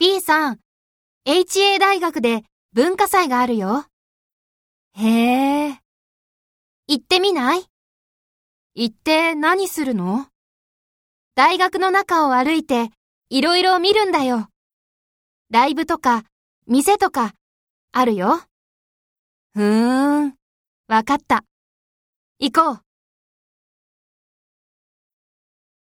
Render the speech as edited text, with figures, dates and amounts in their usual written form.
B さん、HA 大学で文化祭があるよ。へえ。行ってみない？行って何するの？大学の中を歩いていろいろ見るんだよ。ライブとか店とかあるよ。わかった。行こう。